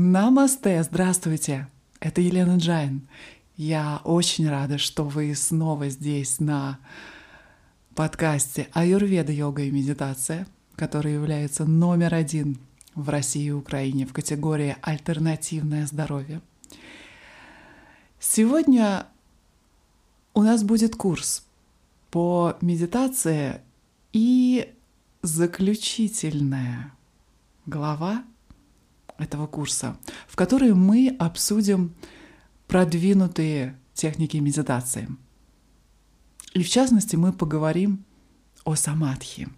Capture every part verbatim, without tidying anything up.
Намасте, здравствуйте! Это Елена Джайн. Я очень рада, что вы снова здесь на подкасте «Аюрведа, йога и медитация», который является номер один в России и Украине в категории «Альтернативное здоровье». Сегодня у нас будет курс по медитации и заключительная глава этого курса, в которой мы обсудим продвинутые техники медитации. И в частности мы поговорим о самадхи.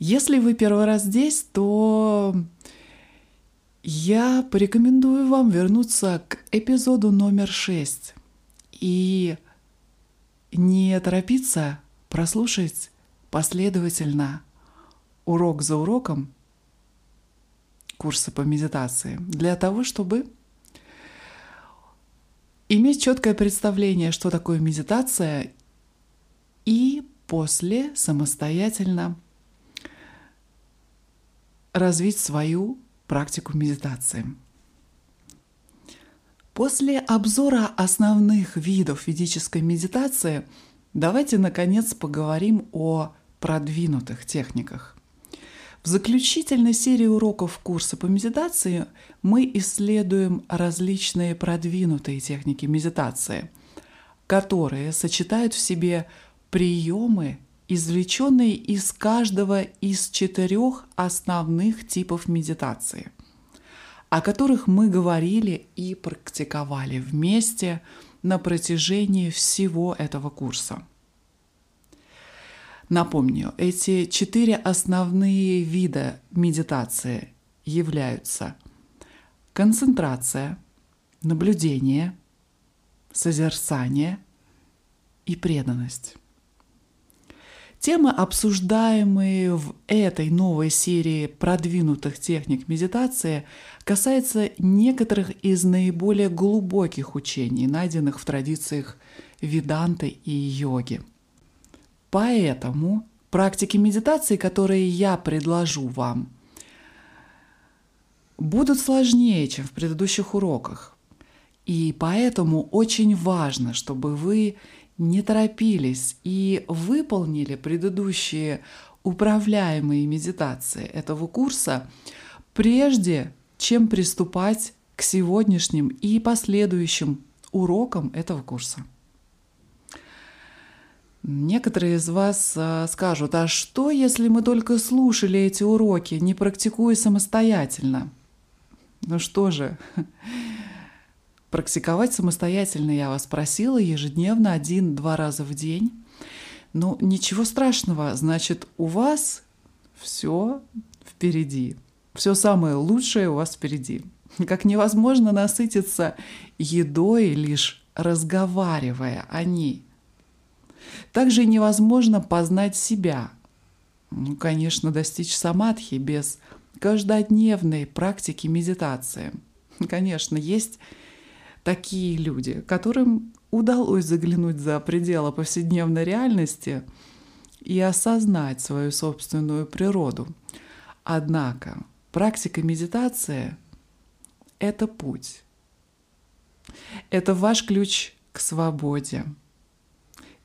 Если вы первый раз здесь, то я порекомендую вам вернуться к эпизоду номер шесть и не торопиться прослушать последовательно урок за уроком курсы по медитации, для того, чтобы иметь четкое представление, что такое медитация, и после самостоятельно развить свою практику медитации. После обзора основных видов ведической медитации давайте, наконец, поговорим о продвинутых техниках. В заключительной серии уроков курса по медитации мы исследуем различные продвинутые техники медитации, которые сочетают в себе приемы, извлеченные из каждого из четырех основных типов медитации, о которых мы говорили и практиковали вместе на протяжении всего этого курса. Напомню, эти четыре основные вида медитации являются концентрация, наблюдение, созерцание и преданность. Темы, обсуждаемые в этой новой серии продвинутых техник медитации, касаются некоторых из наиболее глубоких учений, найденных в традициях Веданты и йоги. Поэтому практики медитации, которые я предложу вам, будут сложнее, чем в предыдущих уроках. И поэтому очень важно, чтобы вы не торопились и выполнили предыдущие управляемые медитации этого курса, прежде чем приступать к сегодняшним и последующим урокам этого курса. Некоторые из вас скажут: а что, если мы только слушали эти уроки, не практикуя самостоятельно? Ну что же, практиковать самостоятельно я вас просила ежедневно один-два раза в день. Ну ничего страшного, значит, у вас все впереди. Все самое лучшее у вас впереди. Как невозможно насытиться едой, лишь разговаривая о ней. Также невозможно познать себя. Ну, конечно, достичь самадхи без каждодневной практики медитации. Конечно, есть такие люди, которым удалось заглянуть за пределы повседневной реальности и осознать свою собственную природу. Однако практика медитации — это путь. Это ваш ключ к свободе.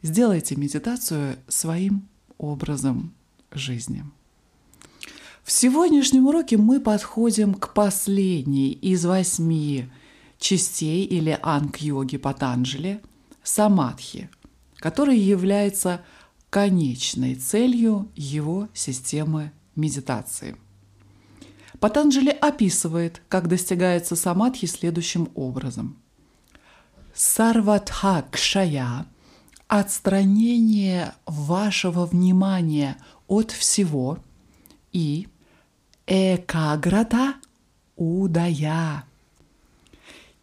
Сделайте медитацию своим образом жизни. В сегодняшнем уроке мы подходим к последней из восьми частей или анг-йоги Патанджали – самадхи, которая является конечной целью его системы медитации. Патанджали описывает, как достигается самадхи следующим образом. Сарватха-кшая – отстранение вашего внимания от всего, и экаграта удая,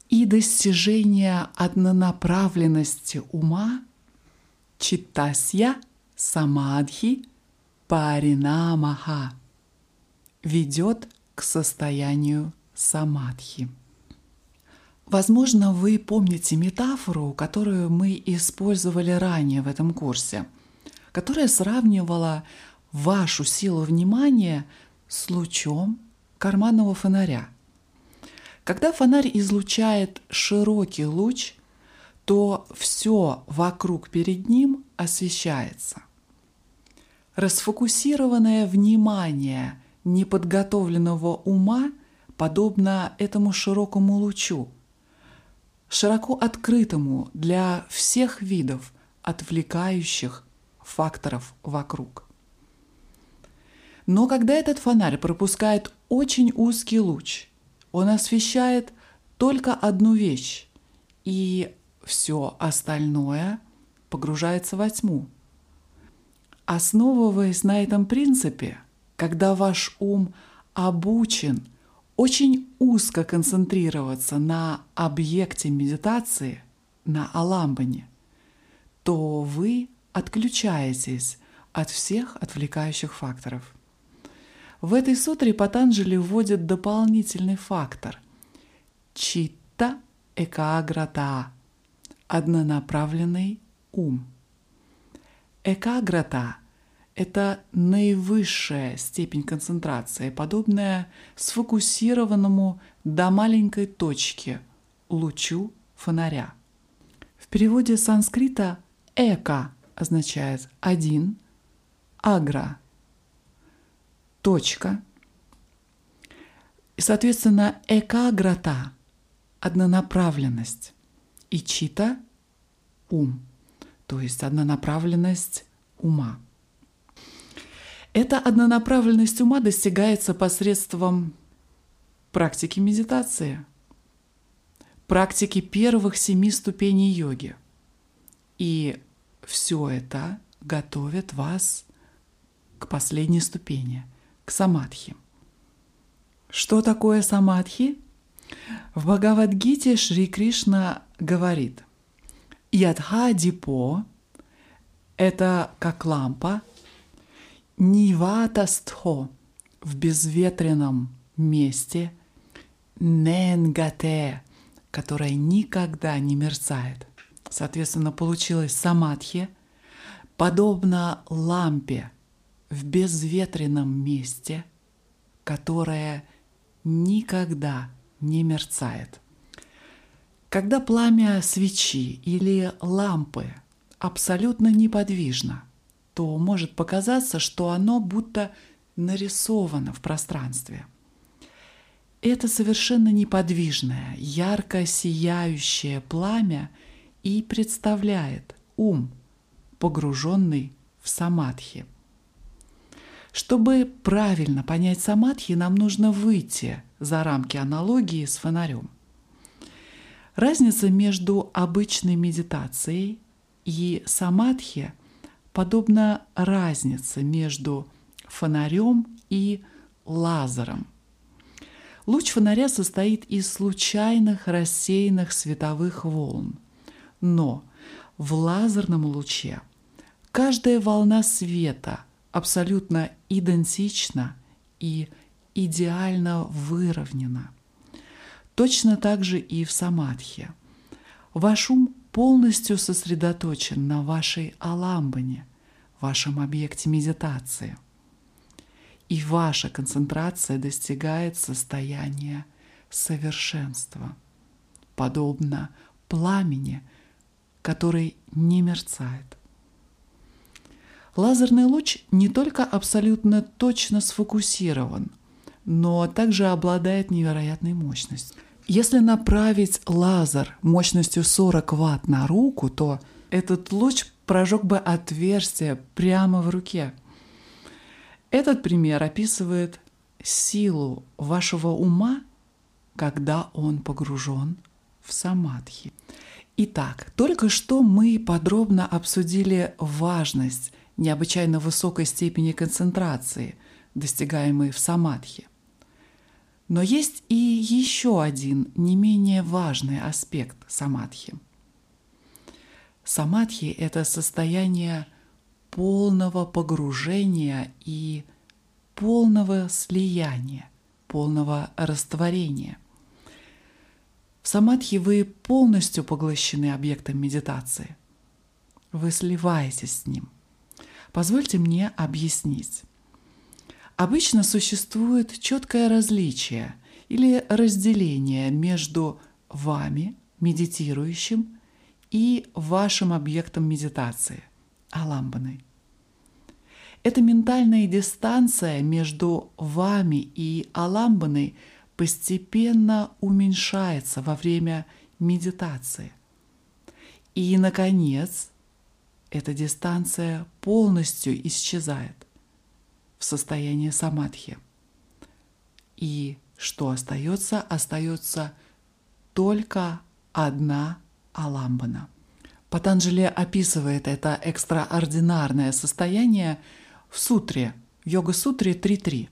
и достижение однонаправленности ума, читтасья самадхи паринамаха, ведет к состоянию самадхи. Возможно, вы помните метафору, которую мы использовали ранее в этом курсе, которая сравнивала вашу силу внимания с лучом карманного фонаря, Когда фонарь излучает широкий луч, то все вокруг перед ним освещается. Расфокусированное внимание неподготовленного ума подобно этому широкому лучу, широко открытому для всех видов отвлекающих факторов вокруг. Но когда этот фонарь пропускает очень узкий луч, он освещает только одну вещь, и все остальное погружается во тьму. Основываясь на этом принципе, когда ваш ум обучен очень узко концентрироваться на объекте медитации, на аламбане, то вы отключаетесь от всех отвлекающих факторов. В этой сутре Патанджали вводит дополнительный фактор – читта экаграта – однонаправленный ум. Экаграта – это наивысшая степень концентрации, подобная сфокусированному до маленькой точки лучу фонаря. В переводе с санскрита «эка» означает «один», «агра» – «точка». И, соответственно, «экаграта» – однонаправленность, и «чита» – ум. То есть однонаправленность ума. Эта однонаправленность ума достигается посредством практики медитации, практики первых семи ступеней йоги. И все это готовит вас к последней ступени, к самадхи. Что такое самадхи? В Бхагавад-гите Шри Кришна говорит: ядха-дипо – это как лампа, нивата-стхо – в безветренном месте, ненгате – которое никогда не мерцает. Соответственно, получилось самадхи, подобно лампе в безветренном месте, которое никогда не мерцает. Когда пламя свечи или лампы абсолютно неподвижно, то может показаться, что оно будто нарисовано в пространстве. Это совершенно неподвижное, ярко сияющее пламя и представляет ум, погруженный в самадхи. Чтобы правильно понять самадхи, нам нужно выйти за рамки аналогии с фонарем. Разница между обычной медитацией и самадхи подобна разнице между фонарем и лазером. Луч фонаря состоит из случайных рассеянных световых волн, но в лазерном луче каждая волна света абсолютно идентична и идеально выровнена. Точно так же и в самадхи. Ваш ум полностью сосредоточен на вашей аламбане, вашем объекте медитации. И ваша концентрация достигает состояния совершенства, подобно пламени, который не мерцает. Лазерный луч не только абсолютно точно сфокусирован, но также обладает невероятной мощностью. Если направить лазер мощностью сорок ватт на руку, то этот луч прожег бы отверстие прямо в руке. Этот пример описывает силу вашего ума, когда он погружен в самадхи. Итак, только что мы подробно обсудили важность необычайно высокой степени концентрации, достигаемой в самадхи. Но есть и еще один не менее важный аспект самадхи. Самадхи – это состояние полного погружения и полного слияния, полного растворения. В самадхи вы полностью поглощены объектом медитации. Вы сливаетесь с ним. Позвольте мне объяснить. Обычно существует четкое различие или разделение между вами, медитирующим, и вашим объектом медитации, аламбаной. Эта ментальная дистанция между вами и аламбаной постепенно уменьшается во время медитации. И, наконец, эта дистанция полностью исчезает в состоянии самадхи. И что остается? Остается только одна аламбана. Патанджали описывает это экстраординарное состояние в сутре, в йога-сутре три точка три,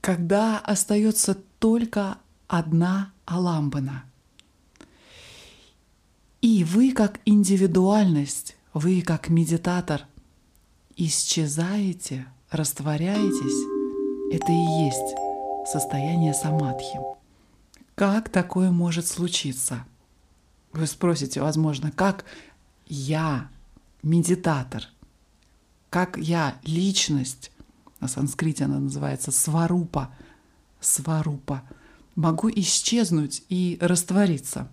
когда остается только одна аламбана. И вы как индивидуальность, вы как медитатор исчезаете, растворяетесь. Это и есть состояние самадхи. Как такое может случиться? Вы спросите, возможно, как я, медитатор, как я, личность, на санскрите она называется сварупа, сварупа, могу исчезнуть и раствориться.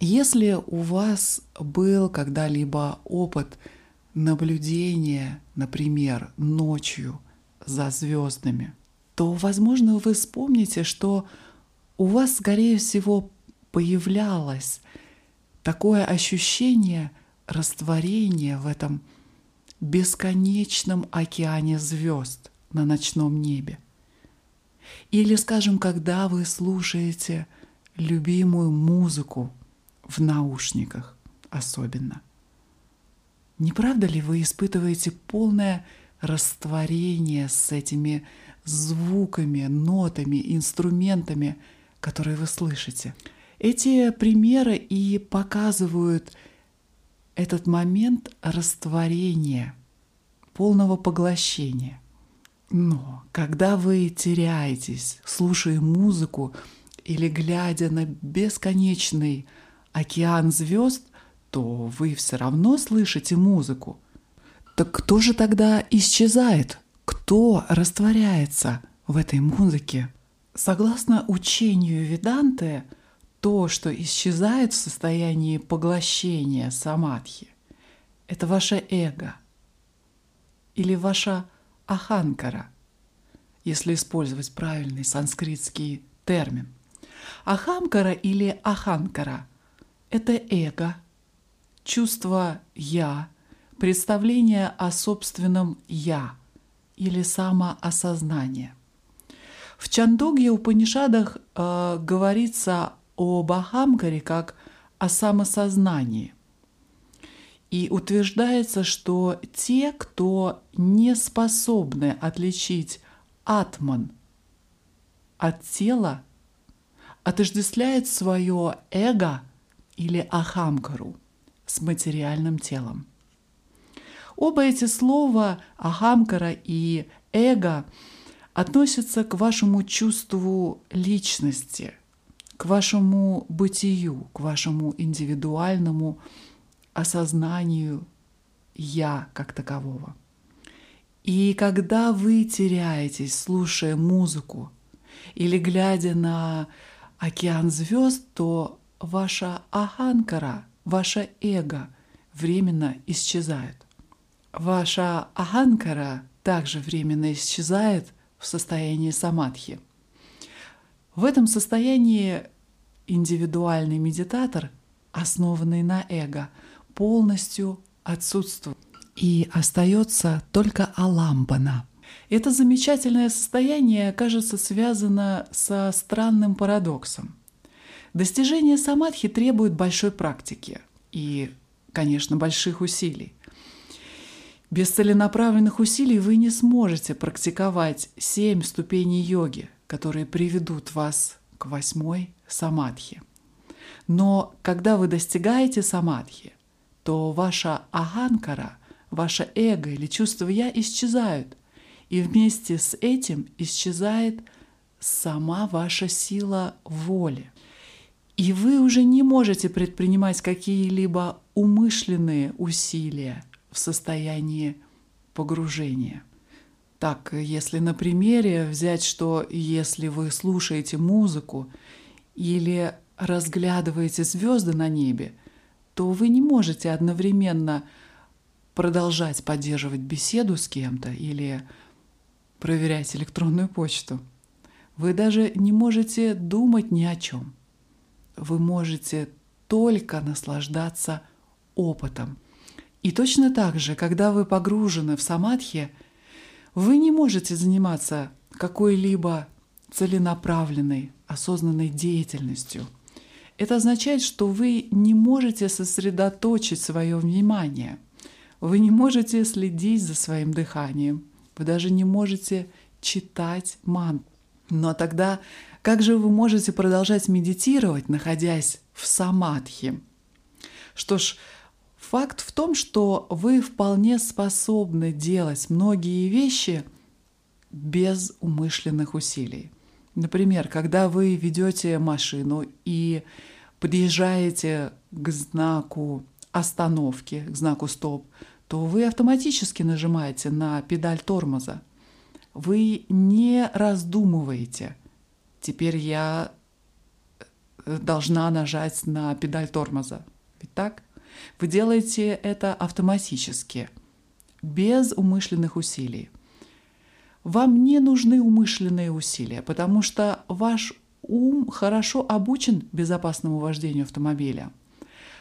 Если у вас был когда-либо опыт наблюдения, например, ночью за звездами, то, возможно, вы вспомните, что у вас, скорее всего, появлялось такое ощущение растворения в этом бесконечном океане звезд на ночном небе. Или, скажем, когда вы слушаете любимую музыку в наушниках особенно. Не правда ли вы испытываете полное растворение с этими звуками, нотами, инструментами, которые вы слышите? Эти примеры и показывают этот момент растворения, полного поглощения. Но когда вы теряетесь, слушая музыку или глядя на бесконечный океан звезд, то вы все равно слышите музыку. Так кто же тогда исчезает? Кто растворяется в этой музыке? Согласно учению Веданты, то, что исчезает в состоянии поглощения самадхи, это ваше эго или ваша аханкара, если использовать правильный санскритский термин. Ахамкара или аханкара — это эго, чувство «я», представление о собственном «я» или самоосознание. В Чандогье Упанишадах э, говорится об ахамкаре как о самосознании. И утверждается, что те, кто не способны отличить атман от тела, отождествляют свое эго или ахамкару с материальным телом. Оба эти слова, ахамкара и эго, относятся к вашему чувству личности, к вашему бытию, к вашему индивидуальному осознанию «я» как такового. И когда вы теряетесь, слушая музыку или глядя на океан звезд, то ваша аханкара, ваше эго временно исчезает. Ваша аханкара также временно исчезает в состоянии самадхи. В этом состоянии индивидуальный медитатор, основанный на эго, полностью отсутствует. И остается только аламбана. Это замечательное состояние, кажется, связано со странным парадоксом. Достижение самадхи требует большой практики и, конечно, больших усилий. Без целенаправленных усилий вы не сможете практиковать семь ступеней йоги, которые приведут вас к восьмой самадхи. Но когда вы достигаете самадхи, то ваша аханкара, ваше эго или чувство «я» исчезают, и вместе с этим исчезает сама ваша сила воли. И вы уже не можете предпринимать какие-либо умышленные усилия в состоянии погружения. Так, если на примере взять, что если вы слушаете музыку или разглядываете звезды на небе, то вы не можете одновременно продолжать поддерживать беседу с кем-то или проверять электронную почту. Вы даже не можете думать ни о чем. Вы можете только наслаждаться опытом. И точно так же, когда вы погружены в самадхи, вы не можете заниматься какой-либо целенаправленной, осознанной деятельностью. Это означает, что вы не можете сосредоточить свое внимание, вы не можете следить за своим дыханием, вы даже не можете читать мантру. Но тогда как же вы можете продолжать медитировать, находясь в самадхи? Что ж, факт в том, что вы вполне способны делать многие вещи без умышленных усилий. Например, когда вы ведете машину и подъезжаете к знаку остановки, к знаку «стоп», то вы автоматически нажимаете на педаль тормоза. Вы не раздумываете. Теперь я должна нажать на педаль тормоза. Ведь так? Вы делаете это автоматически, без умышленных усилий. Вам не нужны умышленные усилия, потому что ваш ум хорошо обучен безопасному вождению автомобиля.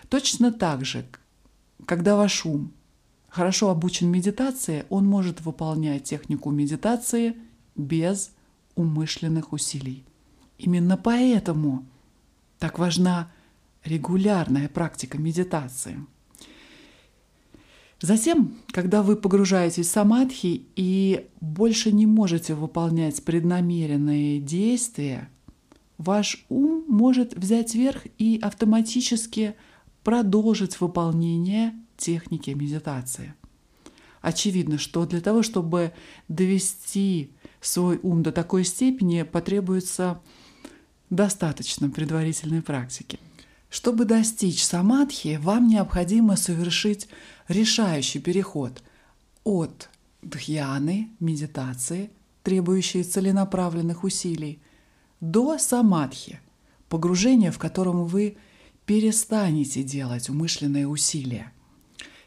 Точно так же, когда ваш ум хорошо обучен медитации, он может выполнять технику медитации без умышленных усилий. Именно поэтому так важна регулярная практика медитации. Затем, когда вы погружаетесь в самадхи и больше не можете выполнять преднамеренные действия, ваш ум может взять верх и автоматически продолжить выполнение техники медитации. Очевидно, что для того, чтобы довести свой ум до такой степени, потребуется достаточно предварительной практики. Чтобы достичь самадхи, вам необходимо совершить решающий переход от дхьяны, медитации, требующей целенаправленных усилий, до самадхи, погружения, в котором вы перестанете делать умышленные усилия.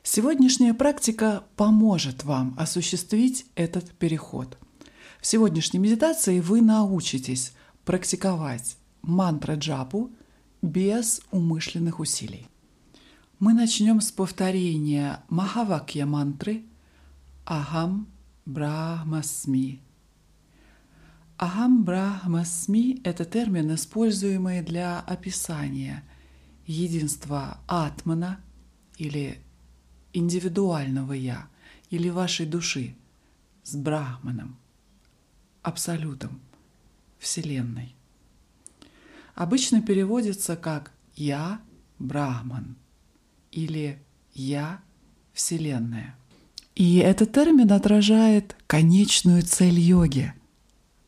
Сегодняшняя практика поможет вам осуществить этот переход. В сегодняшней медитации вы научитесь практиковать мантра-джапу без умышленных усилий. Мы начнем с повторения Махавакья мантры «Ахам Брахмасми». «Ахам Брахмасми» — это термин, используемый для описания единства Атмана или индивидуального «я» или вашей души с Брахманом, Абсолютом, Вселенной. Обычно переводится как «Я – Брахман» или «Я – Вселенная». И этот термин отражает конечную цель йоги,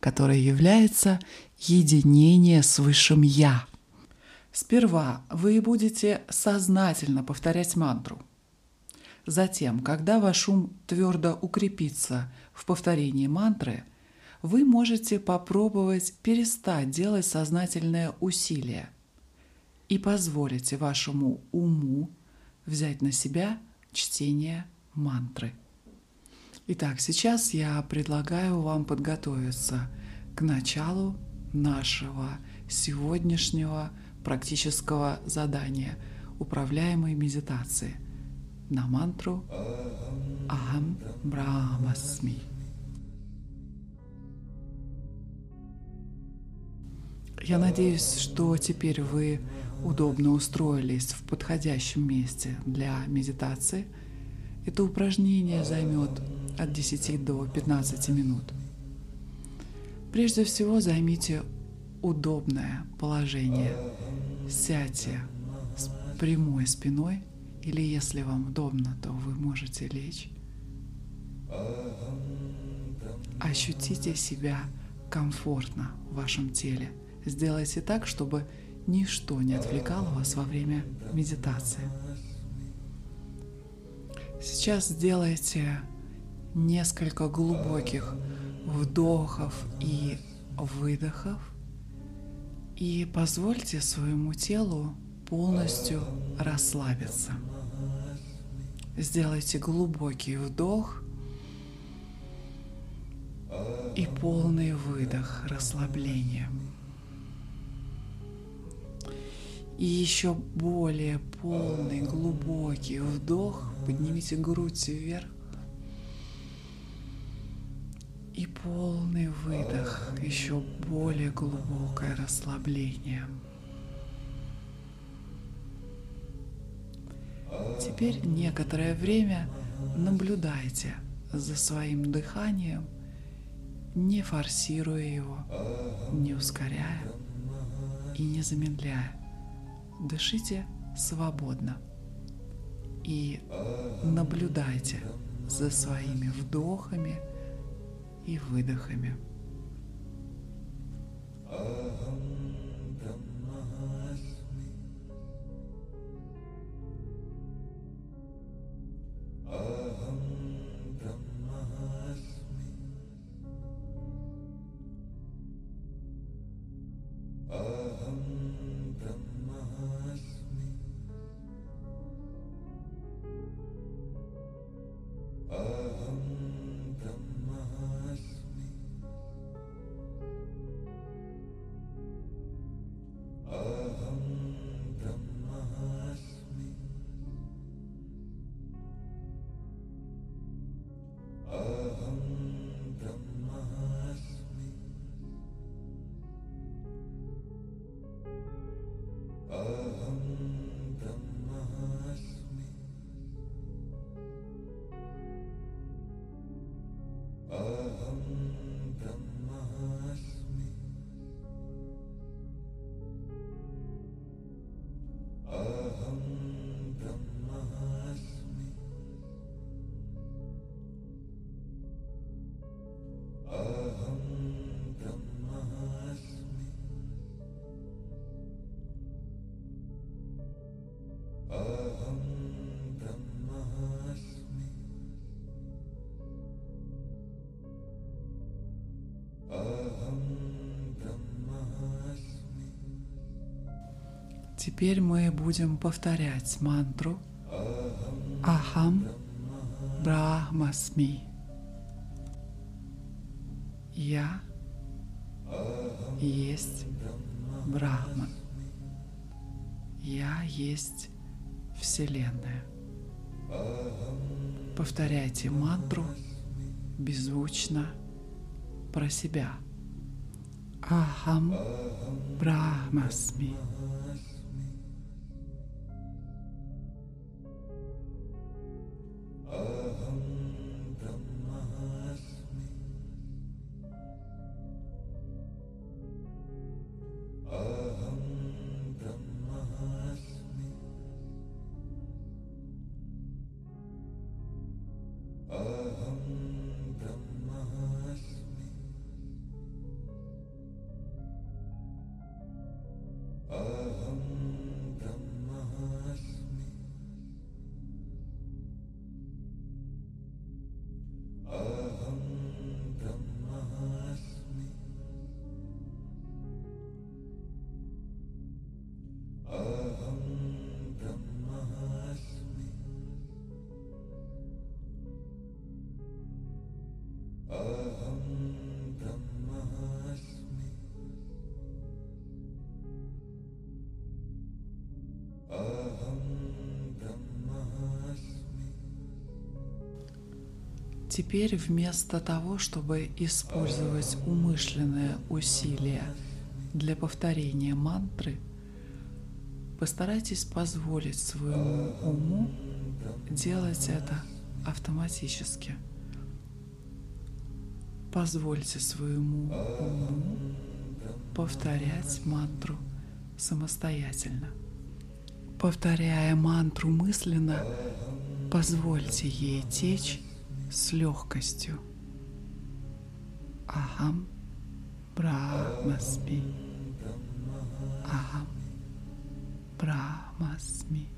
которая является единение с Высшим «Я». Сперва вы будете сознательно повторять мантру. Затем, когда ваш ум твердо укрепится в повторении мантры, вы можете попробовать перестать делать сознательное усилие и позволите вашему уму взять на себя чтение мантры. Итак, сейчас я предлагаю вам подготовиться к началу нашего сегодняшнего практического задания управляемой медитации на мантру «Ахам Брахмасми». Я надеюсь, что теперь вы удобно устроились в подходящем месте для медитации. Это упражнение займет от десяти до пятнадцати минут. Прежде всего займите удобное положение. Сядьте с прямой спиной, или если вам удобно, то вы можете лечь. Ощутите себя комфортно в вашем теле. Сделайте так, чтобы ничто не отвлекало вас во время медитации. Сейчас сделайте несколько глубоких вдохов и выдохов, и позвольте своему телу полностью расслабиться. Сделайте глубокий вдох и полный выдох, расслабление. И еще более полный, глубокий вдох. Поднимите грудь вверх. И полный выдох. Еще более глубокое расслабление. Теперь некоторое время наблюдайте за своим дыханием, не форсируя его, не ускоряя и не замедляя. Дышите свободно и наблюдайте за своими вдохами и выдохами. Теперь мы будем повторять мантру «Ахам Брахмасми». Я есть Брахман. Я есть Вселенная. Повторяйте мантру беззвучно про себя. «Ахам Брахмасми». Теперь вместо того, чтобы использовать умышленное усилие для повторения мантры, постарайтесь позволить своему уму делать это автоматически. Позвольте своему уму повторять мантру самостоятельно. Повторяя мантру мысленно, позвольте ей течь с легкостью. Ахам Брахмасми. Ахам Брахмасми.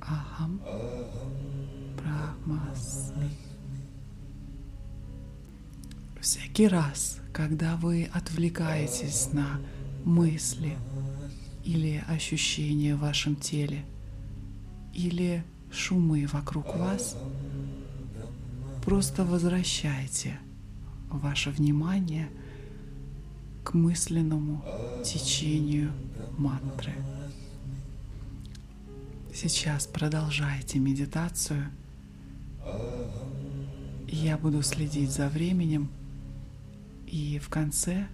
Ахам Брахмасми. Всякий раз, когда вы отвлекаетесь на мысли или ощущения в вашем теле, или шумы вокруг вас, просто возвращайте ваше внимание к мысленному течению мантры. Сейчас продолжайте медитацию. Я буду следить за временем и в конце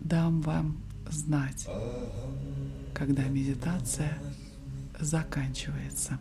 дам вам знать, когда медитация заканчивается.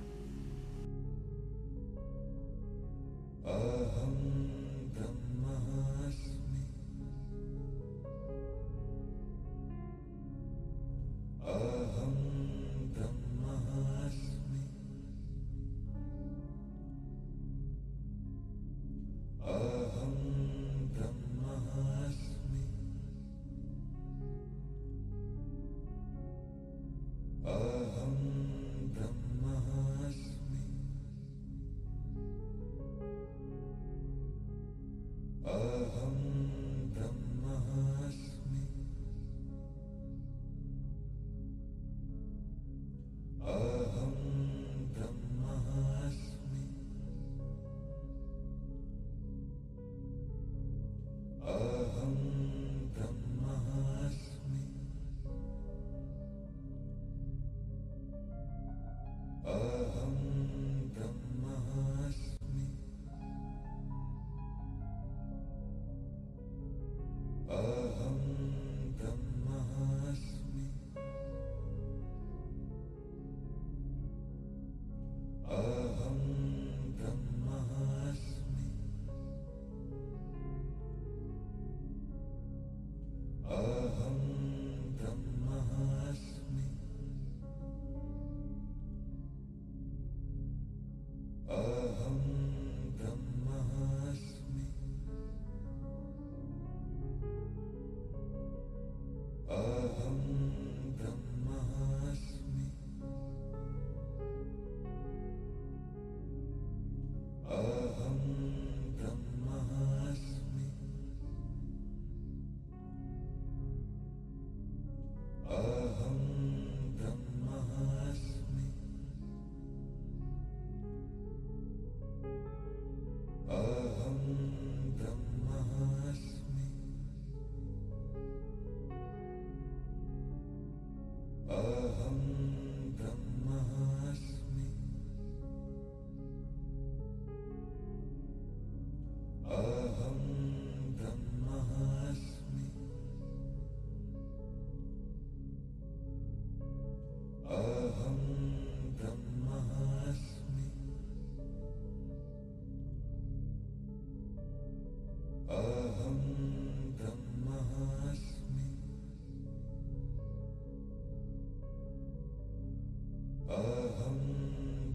Aham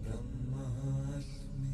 Brahmasmi.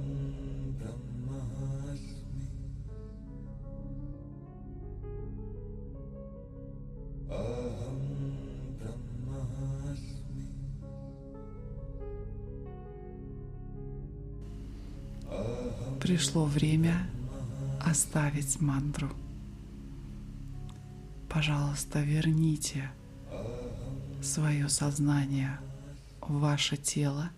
Ахам Брахмасми. Ахам Брахмасми. Пришло время оставить мантру. Пожалуйста, верните свое сознание в ваше тело.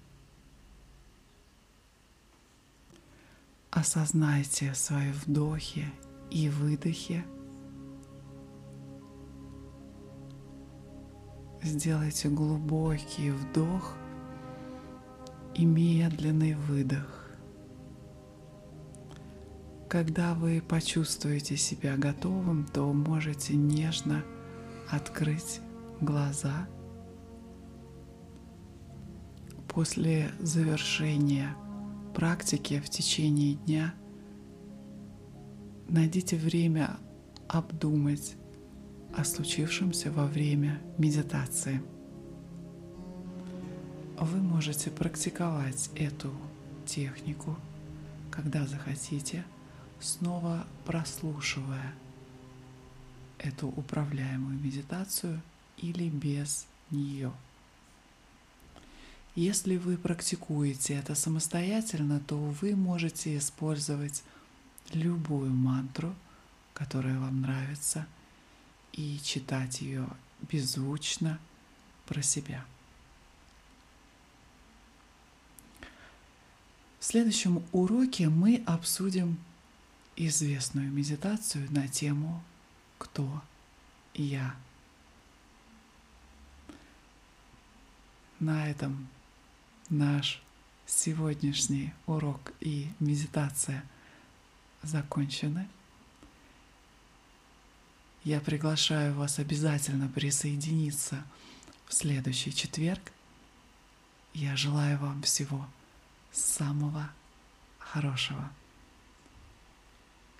Осознайте свои вдохи и выдохи. Сделайте глубокий вдох и медленный выдох. Когда вы почувствуете себя готовым, то можете нежно открыть глаза. После завершения практики в течение дня найдите время обдумать о случившемся во время медитации. Вы можете практиковать эту технику, когда захотите, снова прослушивая эту управляемую медитацию или без нее. Если вы практикуете это самостоятельно, то вы можете использовать любую мантру, которая вам нравится, и читать ее беззвучно про себя. В следующем уроке мы обсудим известную медитацию на тему «Кто я?». На этом наш сегодняшний урок и медитация закончены. Я приглашаю вас обязательно присоединиться в следующий четверг. Я желаю вам всего самого хорошего.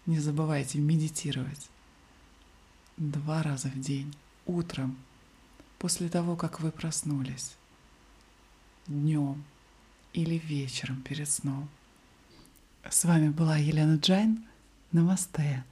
Не забывайте медитировать два раза в день, утром, после того, как вы проснулись, днем или вечером перед сном. С вами была Елена Джайн. Намасте.